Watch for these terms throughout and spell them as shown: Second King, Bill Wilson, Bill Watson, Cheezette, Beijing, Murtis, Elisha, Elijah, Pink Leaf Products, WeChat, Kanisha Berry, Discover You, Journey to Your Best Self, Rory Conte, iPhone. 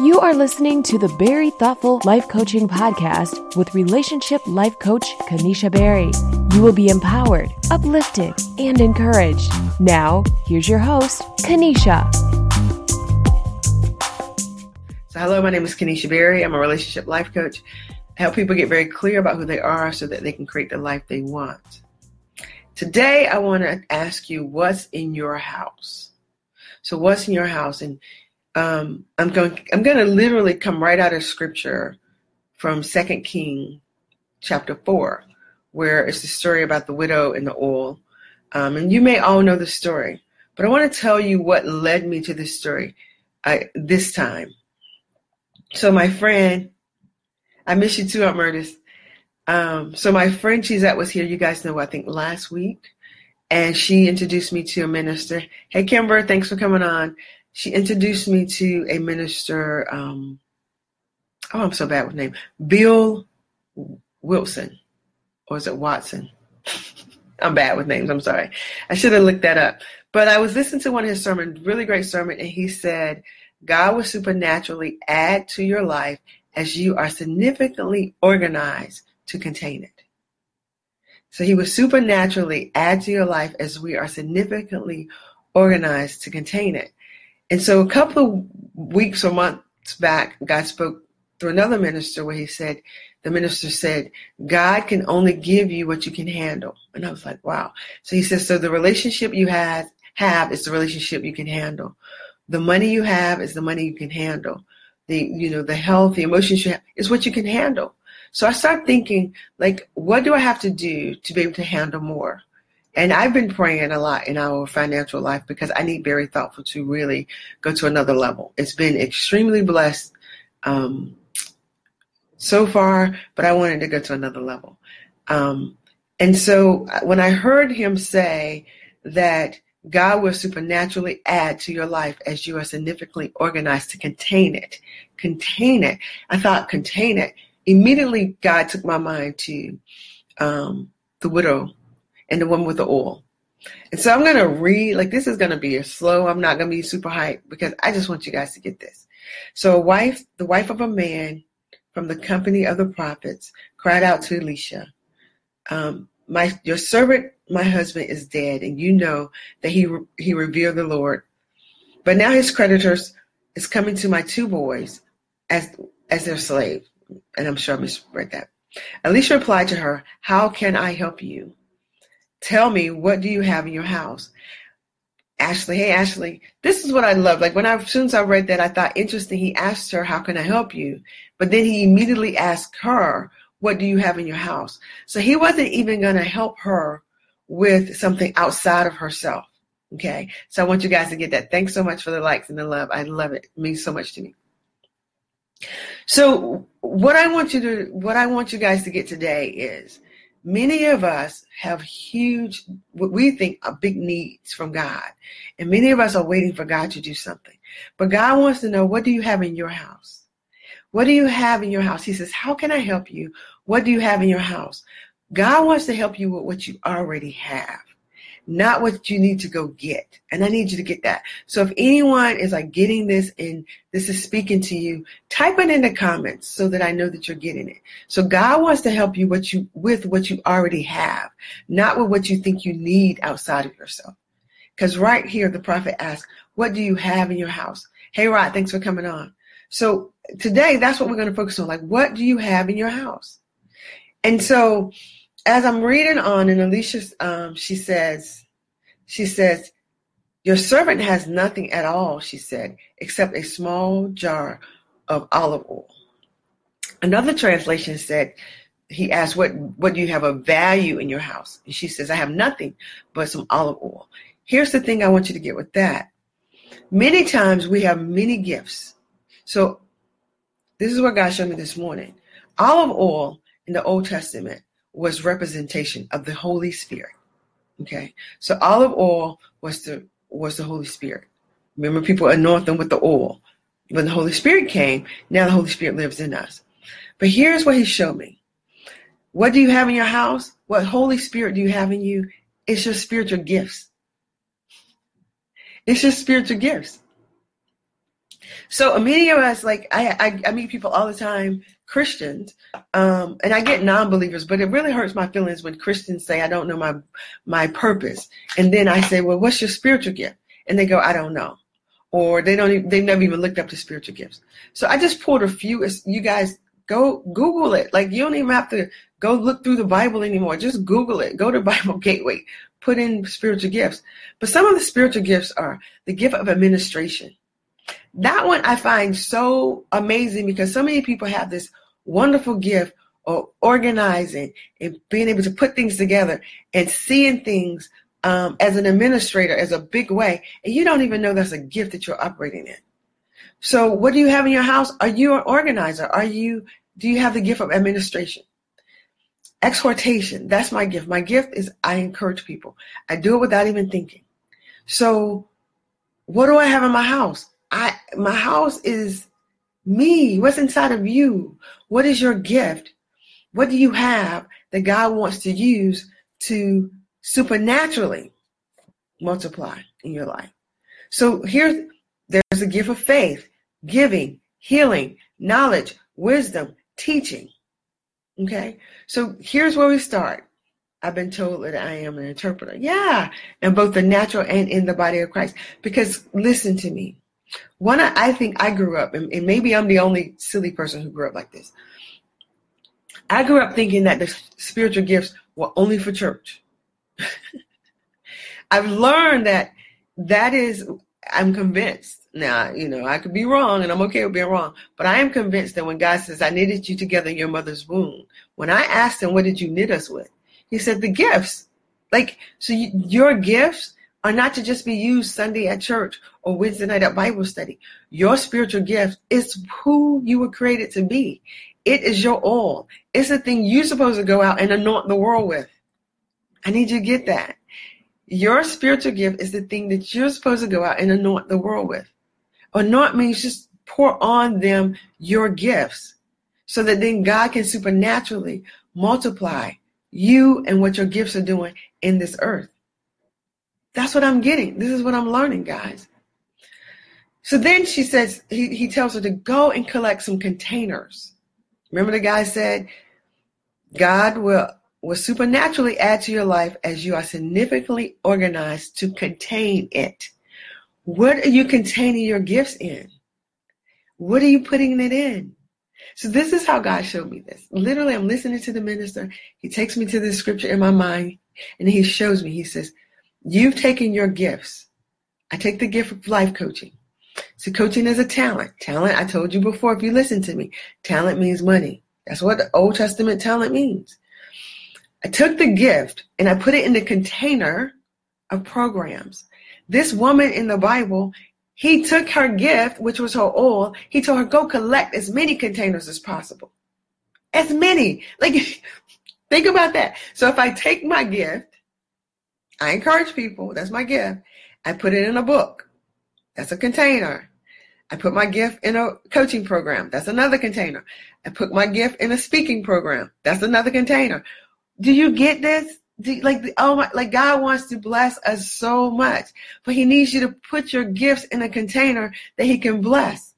You are listening to the Berry Thoughtful Life Coaching Podcast with relationship life coach Kanisha Berry. You will be empowered, uplifted, and encouraged. Now, here's your host, Kanisha. So hello, my name is Kanisha Berry. I'm a relationship life coach. I help people get very clear about who they are so that they can create the life they want. Today, I want to ask you what's in your house. So what's in your house? And I'm going to literally come right out of scripture from Second King chapter 4. Where it's the story about the widow and the oil. And you may all know the story, but I want to tell you what led me to this story this time. So my friend, I miss you too, Aunt Murtis. So my friend Cheezette was here, you guys know, I think last week, and she introduced me to a minister. Hey, Kimber, thanks for coming on. She introduced me to a minister, I'm so bad with name, Bill Wilson. Or is it Watson? I'm bad with names. I'm sorry. I should have looked that up. But I was listening to one of his sermons, really great sermon, and he said, God will supernaturally add to your life as you are significantly organized to contain it. So he will supernaturally add to your life as we are significantly organized to contain it. And so a couple of weeks or months back, God spoke through another minister where he said, the minister said, God can only give you what you can handle. And I was like, wow. So he says, so the relationship you have is the relationship you can handle. The money you have is the money you can handle. The health, the emotions you have is what you can handle. So I start thinking, like, what do I have to do to be able to handle more? And I've been praying a lot in our financial life because I need Berry Thoughtful to really go to another level. It's been extremely blessed. So far, but I wanted to go to another level. And so when I heard him say that God will supernaturally add to your life as you are significantly organized to contain it. I thought contain it. Immediately, God took my mind to the widow and the woman with the oil. And so I'm going to read, like, this is going to be a slow. I'm not going to be super hyped because I just want you guys to get this. So the wife of a man from the company of the prophets, cried out to Elisha, your servant, my husband, is dead, and you know that he revered the Lord. But now his creditors is coming to my two boys as their slave. And I'm sure I misread that. Elisha replied to her, how can I help you? Tell me, what do you have in your house? Hey, Ashley, this is what I love. Like, as soon as I read that, I thought, interesting, he asked her, how can I help you? But then he immediately asked her, what do you have in your house? So he wasn't even going to help her with something outside of herself, okay? So I want you guys to get that. Thanks so much for the likes and the love. I love it. It means so much to me. So what I want you guys to get today is many of us have huge, what we think are big needs from God. And many of us are waiting for God to do something. But God wants to know, what do you have in your house? What do you have in your house? He says, how can I help you? What do you have in your house? God wants to help you with what you already have, not what you need to go get. And I need you to get that. So if anyone is like getting this and this is speaking to you, type it in the comments so that I know that you're getting it. So God wants to help you with what you already have, not with what you think you need outside of yourself. Because right here, the prophet asks, what do you have in your house? Hey, Rod, thanks for coming on. So today, that's what we're going to focus on. Like, what do you have in your house? And so as I'm reading on, and Elisha, she says, your servant has nothing at all, she said, except a small jar of olive oil. Another translation said, he asked, what do you have of value in your house? And she says, I have nothing but some olive oil. Here's the thing I want you to get with that. Many times we have many gifts. So this is what God showed me this morning. Olive oil in the Old Testament was representation of the Holy Spirit. Okay. So olive oil was the Holy Spirit. Remember, people anoint them with the oil. When the Holy Spirit came, now the Holy Spirit lives in us. But here's what he showed me. What do you have in your house? What Holy Spirit do you have in you? It's your spiritual gifts. It's your spiritual gifts. So many of us, like I meet people all the time, Christians, and I get non-believers, but it really hurts my feelings when Christians say, I don't know my purpose. And then I say, well, what's your spiritual gift? And they go, I don't know. Or they've never even looked up to spiritual gifts. So I just pulled a few. You guys go Google it. Like, you don't even have to go look through the Bible anymore. Just Google it. Go to Bible Gateway. Put in spiritual gifts. But some of the spiritual gifts are the gift of administration. That one I find so amazing because so many people have this wonderful gift of organizing and being able to put things together and seeing things as an administrator, as a big way, and you don't even know that's a gift that you're operating in. So what do you have in your house? Are you an organizer? Do you have the gift of administration? Exhortation, that's my gift. My gift is I encourage people. I do it without even thinking. So what do I have in my house? My house is me. What's inside of you? What is your gift? What do you have that God wants to use to supernaturally multiply in your life? So here, there's a gift of faith, giving, healing, knowledge, wisdom, teaching. Okay? So here's where we start. I've been told that I am an interpreter. Yeah. In both the natural and in the body of Christ. Because listen to me. I think I grew up, and maybe I'm the only silly person who grew up like this. I grew up thinking that the spiritual gifts were only for church. I've learned that I'm convinced. Now, I could be wrong, and I'm okay with being wrong, but I am convinced that when God says, I knitted you together in your mother's womb, when I asked him, what did you knit us with? He said, the gifts. Like, so your gifts are not to just be used Sunday at church or Wednesday night at Bible study. Your spiritual gift is who you were created to be. It is your all. It's the thing you're supposed to go out and anoint the world with. I need you to get that. Your spiritual gift is the thing that you're supposed to go out and anoint the world with. Anoint means just pour on them your gifts so that then God can supernaturally multiply you and what your gifts are doing in this earth. That's what I'm getting. This is what I'm learning, guys. So then she says, he tells her to go and collect some containers. Remember the guy said, God will supernaturally add to your life as you are significantly organized to contain it. What are you containing your gifts in? What are you putting it in? So this is how God showed me this. Literally, I'm listening to the minister. He takes me to this scripture in my mind, and he shows me. He says, you've taken your gifts. I take the gift of life coaching. So coaching is a talent. Talent, I told you before, if you listen to me, talent means money. That's what the Old Testament talent means. I took the gift and I put it in the container of programs. This woman in the Bible, he took her gift, which was her oil. He told her, go collect as many containers as possible. As many. Like, think about that. So if I take my gift, I encourage people. That's my gift. I put it in a book. That's a container. I put my gift in a coaching program. That's another container. I put my gift in a speaking program. That's another container. Do you get this? God wants to bless us so much, but he needs you to put your gifts in a container that he can bless.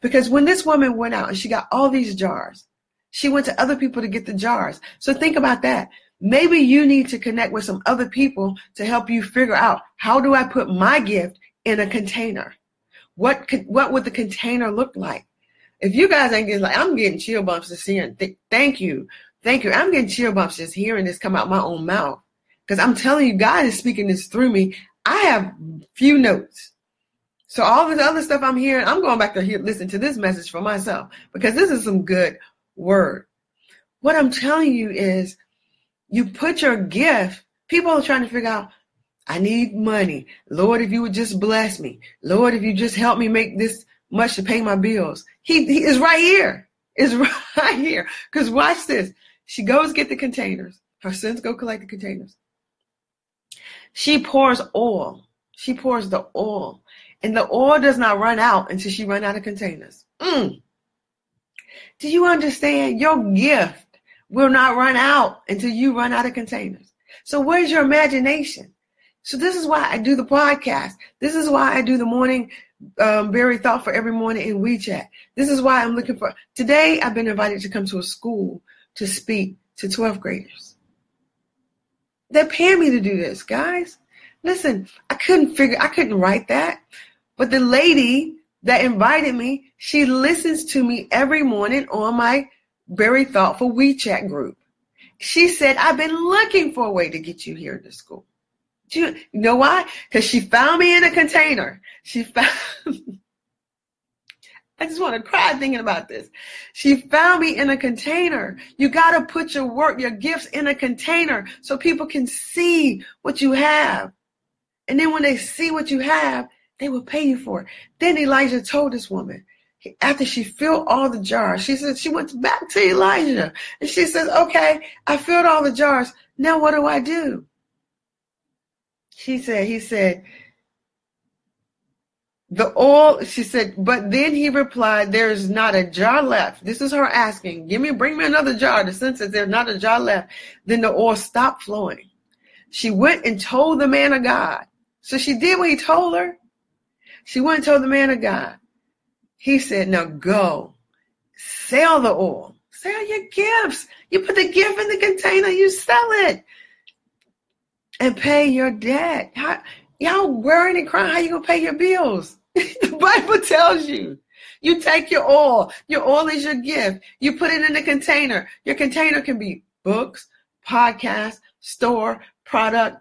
Because when this woman went out and she got all these jars, she went to other people to get the jars. So think about that. Maybe you need to connect with some other people to help you figure out, how do I put my gift in a container? What would the container look like? If you guys ain't getting, like, I'm getting chill bumps just hearing. Thank you. I'm getting chill bumps just hearing this come out my own mouth, because I'm telling you, God is speaking this through me. I have few notes. So all this other stuff I'm hearing, I'm going back to listen to this message for myself, because this is some good word. What I'm telling you is you put your gift. People are trying to figure out, I need money. Lord, if you would just bless me. Lord, if you just help me make this much to pay my bills. He is right here. It's right here. Because watch this. She goes get the containers. Her sons go collect the containers. She pours oil. She pours the oil. And the oil does not run out until she runs out of containers. Do you understand? Your gift will not run out until you run out of containers. So where's your imagination? So this is why I do the podcast. This is why I do the morning Berry Thought for every morning in WeChat. This is why I'm looking for. Today I've been invited to come to a school to speak to 12th graders. They're paying me to do this, guys. Listen, I couldn't write that. But the lady that invited me, she listens to me every morning on my Berry Thought for WeChat group. She said, I've been looking for a way to get you here to school. You know why? Because she found me in a container. I just want to cry thinking about this. She found me in a container. You got to put your work, your gifts in a container so people can see what you have. And then when they see what you have, they will pay you for it. Then Elijah told this woman, after she filled all the jars, she said, she went back to Elijah. And she says, okay, I filled all the jars. Now what do I do? He said, the oil, she said, but then he replied, there is not a jar left. This is her asking, bring me another jar. The sense that there's not a jar left. Then the oil stopped flowing. She went and told the man of God. So she did what he told her. She went and told the man of God. He said, now go, sell the oil, sell your gifts. You put the gift in the container, you sell it. And pay your debt. Y'all worrying and crying. How you gonna pay your bills? The Bible tells you. You take your oil. Your oil is your gift. You put it in a container. Your container can be books, podcasts, store, product.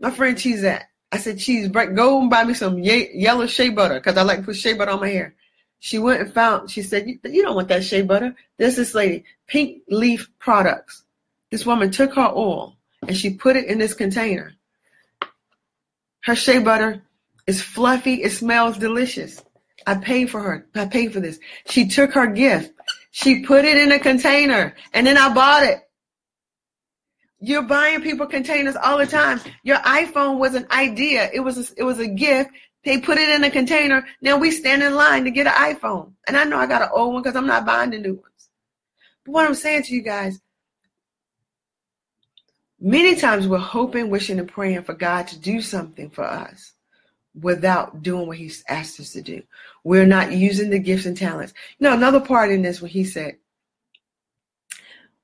My friend Cheezette. I said, Cheese, go and buy me some yellow shea butter because I like to put shea butter on my hair. She went and found. She said, you don't want that shea butter. There's this lady, Pink Leaf Products. This woman took her oil. And she put it in this container. Her shea butter is fluffy. It smells delicious. I paid for her. I paid for this. She took her gift. She put it in a container. And then I bought it. You're buying people containers all the time. Your iPhone was an idea. It was a gift. They put it in a container. Now we stand in line to get an iPhone. And I know I got an old one because I'm not buying the new ones. But what I'm saying to you guys, many times we're hoping, wishing, and praying for God to do something for us without doing what he's asked us to do. We're not using the gifts and talents. You know, another part in this, when he said,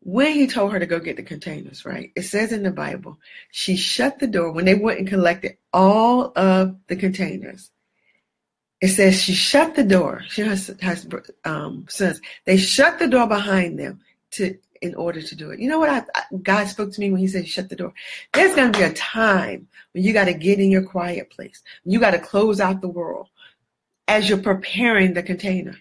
when he told her to go get the containers, right? It says in the Bible, she shut the door. When they went and collected all of the containers, it says she shut the door. She has sons. They shut the door behind them in order to do it. You know what? God spoke to me when he said, shut the door. There's going to be a time when you got to get in your quiet place. You got to close out the world as you're preparing the container.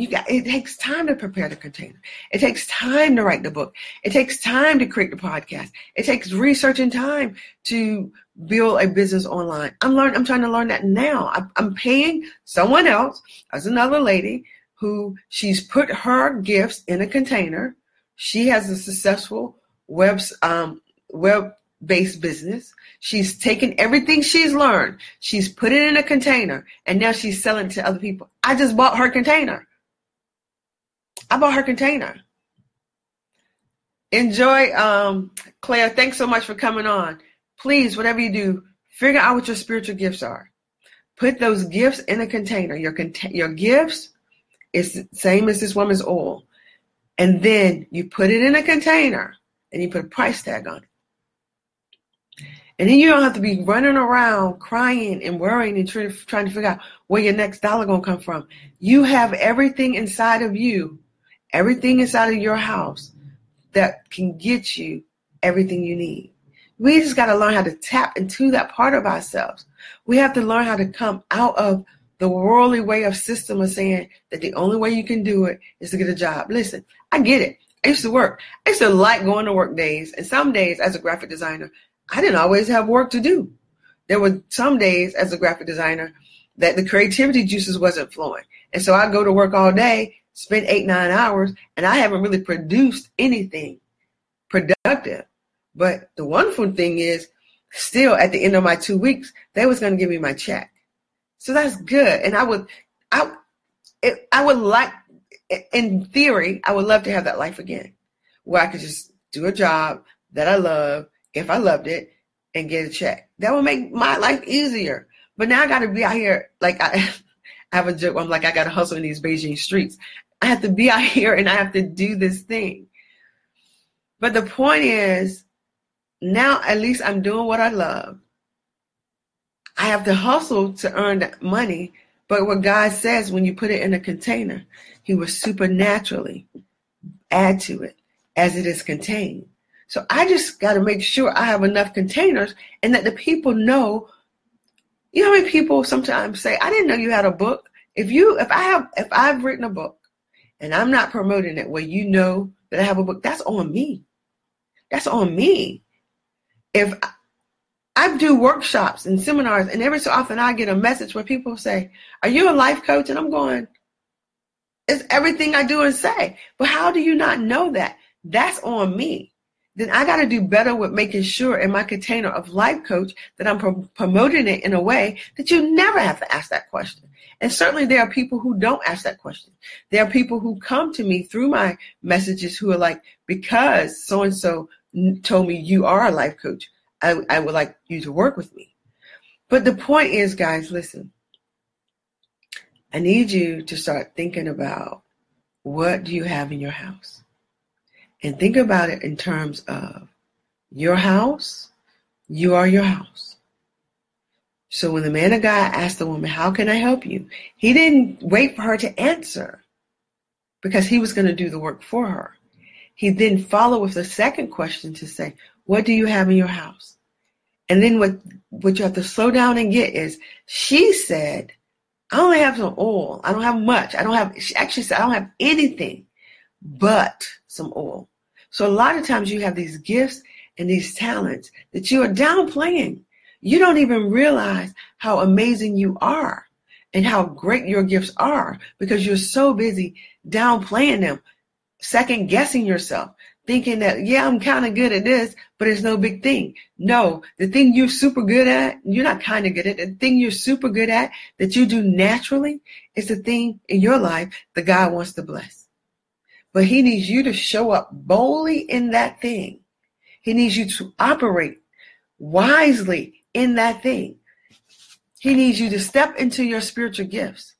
It takes time to prepare the container. It takes time to write the book. It takes time to create the podcast. It takes research and time to build a business online. I'm trying to learn that now. I'm paying someone else, as another lady, who she's put her gifts in a container. She has a successful web-based business. She's taken everything she's learned. She's put it in a container, and now she's selling it to other people. I just bought her container. I bought her container. Enjoy, Claire. Thanks so much for coming on. Please, whatever you do, figure out what your spiritual gifts are. Put those gifts in a container. Your gifts, it's the same as this woman's oil. And then you put it in a container and you put a price tag on it. And then you don't have to be running around crying and worrying and trying to figure out where your next dollar going to come from. You have everything inside of you, everything inside of your house that can get you everything you need. We just got to learn how to tap into that part of ourselves. We have to learn how to come out of the worldly way of system of saying that the only way you can do it is to get a job. Listen, I get it. I used to work. I used to like going to work days. And some days as a graphic designer, I didn't always have work to do. There were some days as a graphic designer that the creativity juices wasn't flowing. And so I go to work all day, spend 8-9 hours, and I haven't really produced anything productive. But the wonderful thing is, still at the end of my 2 weeks, they was going to give me my check. So that's good. And I would like, in theory, I would love to have that life again where I could just do a job that I love, if I loved it, and get a check. That would make my life easier. But now I got to be out here. Like I have a joke. I'm like, I got to hustle in these Beijing streets. I have to be out here and I have to do this thing. But the point is, now at least I'm doing what I love. I have to hustle to earn that money. But what God says, when you put it in a container, he will supernaturally add to it as it is contained. So I just got to make sure I have enough containers and that the people know. You know how many people sometimes say, I didn't know you had a book. If I've written a book and I'm not promoting it where you know that I have a book, that's on me. That's on me. If I do workshops and seminars, and every so often I get a message where people say, are you a life coach? And I'm going, it's everything I do and say. But how do you not know that? That's on me. Then I got to do better with making sure in my container of life coach that I'm promoting it in a way that you never have to ask that question. And certainly there are people who don't ask that question. There are people who come to me through my messages who are like, because so-and-so told me you are a life coach, I would like you to work with me. But the point is, guys, listen, I need you to start thinking about, what do you have in your house? And think about it in terms of your house. You are your house. So when the man of God asked the woman, how can I help you? He didn't wait for her to answer because he was going to do the work for her. He then followed with a second question to say, what do you have in your house? And then what you have to slow down and get is, she said, I only have some oil. I don't have much. She actually said, I don't have anything but some oil. So a lot of times you have these gifts and these talents that you are downplaying. You don't even realize how amazing you are and how great your gifts are because you're so busy downplaying them, second guessing yourself, thinking that, yeah, I'm kind of good at this, but it's no big thing. No, the thing you're super good at, you're not kind of good at, the thing you're super good at that you do naturally is the thing in your life that God wants to bless. But he needs you to show up boldly in that thing. He needs you to operate wisely in that thing. He needs you to step into your spiritual gifts.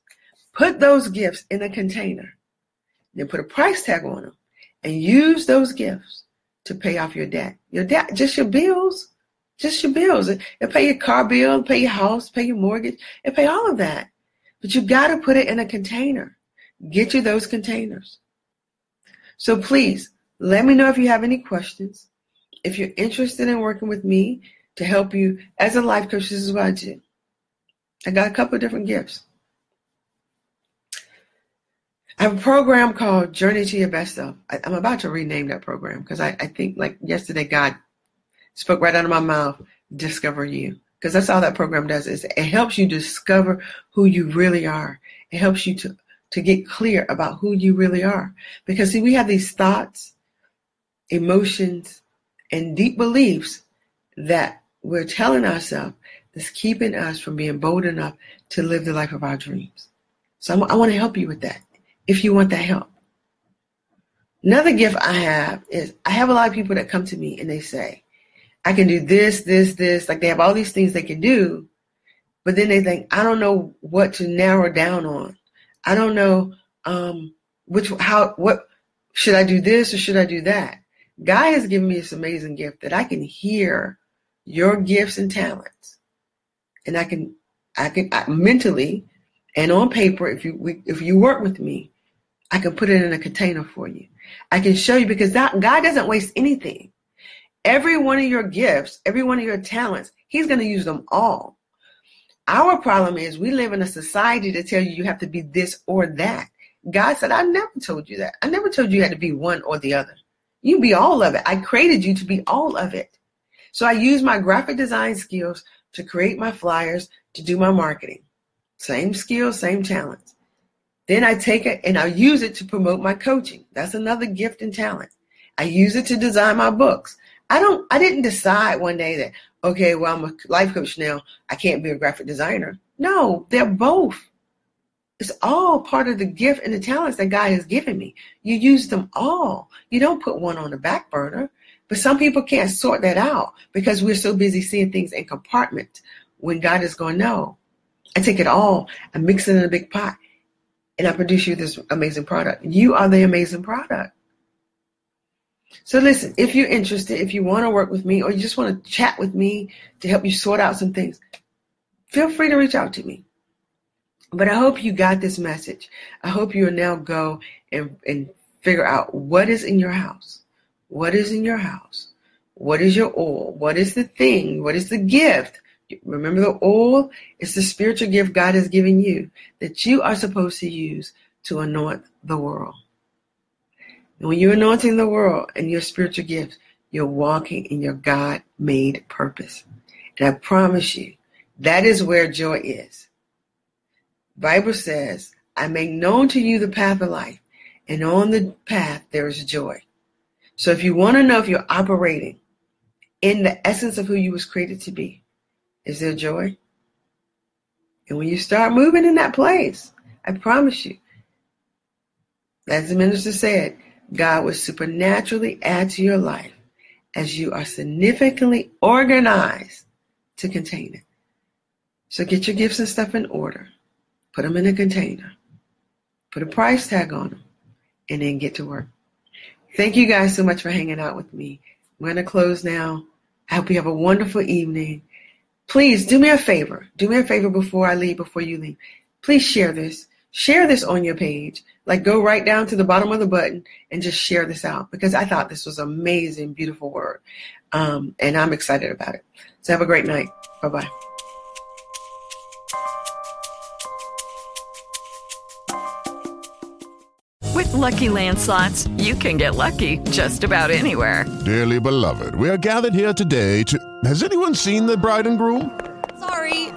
Put those gifts in a container. Then put a price tag on them and use those gifts to pay off your debt. Your debt, just your bills. Just your bills. It'll pay your car bill, it'll pay your house, pay your mortgage, it'll pay all of that. But you got to put it in a container. Get you those containers. So please, let me know if you have any questions. If you're interested in working with me to help you as a life coach, this is what I do. I got a couple of different gifts. I have a program called Journey to Your Best Self. I'm about to rename that program because I think like yesterday God spoke right out of my mouth, Discover You. Because that's all that program does is it helps you discover who you really are. It helps you to get clear about who you really are. Because see, we have these thoughts, emotions, and deep beliefs that we're telling ourselves that's keeping us from being bold enough to live the life of our dreams. So I want to help you with that, if you want that help. Another gift I have is, I have a lot of people that come to me and they say, I can do this, this, this. Like they have all these things they can do, but then they think, I don't know what to narrow down on. I don't know what should I do this or should I do that? God has given me this amazing gift that I can hear your gifts and talents, and I can mentally and on paper. If you work with me, I can put it in a container for you. I can show you because God doesn't waste anything. Every one of your gifts, every one of your talents, He's going to use them all. Our problem is we live in a society that tells you you have to be this or that. God said, I never told you that. I never told you you had to be one or the other. You can be all of it. I created you to be all of it. So I used my graphic design skills to create my flyers, to do my marketing. Same skills, same talents. Then I take it and I use it to promote my coaching. That's another gift and talent. I use it to design my books. I didn't decide one day that, okay, well, I'm a life coach now. I can't be a graphic designer. No, they're both. It's all part of the gift and the talents that God has given me. You use them all. You don't put one on the back burner. But some people can't sort that out because we're so busy seeing things in compartments when God is going, no, I take it all. I mix it in a big pot and I produce you this amazing product. You are the amazing product. So listen, if you're interested, if you want to work with me or you just want to chat with me to help you sort out some things, feel free to reach out to me. But I hope you got this message. I hope you will now go and figure out what is in your house. What is in your house? What is your oil? What is the thing? What is the gift? Remember the oil? It's the spiritual gift God has given you that you are supposed to use to anoint the world. And when you're anointing the world and your spiritual gifts, you're walking in your God-made purpose. And I promise you, that is where joy is. Bible says, I make known to you the path of life, and on the path there is joy. So if you want to know if you're operating in the essence of who you was created to be, is there joy? And when you start moving in that place, I promise you, as the minister said, God will supernaturally add to your life as you are significantly organized to contain it. So get your gifts and stuff in order. Put them in a container, put a price tag on them, and then get to work. Thank you guys so much for hanging out with me. I'm going to close now. I hope you have a wonderful evening. Please do me a favor. Do me a favor before I leave, before you leave. Please share this. Share this on your page. Like go right down to the bottom of the button and just share this out because I thought this was amazing, beautiful word. And I'm excited about it. So have a great night. Bye-bye. Lucky Land Slots, you can get lucky just about anywhere. Dearly beloved, we are gathered here today to... Has anyone seen the bride and groom?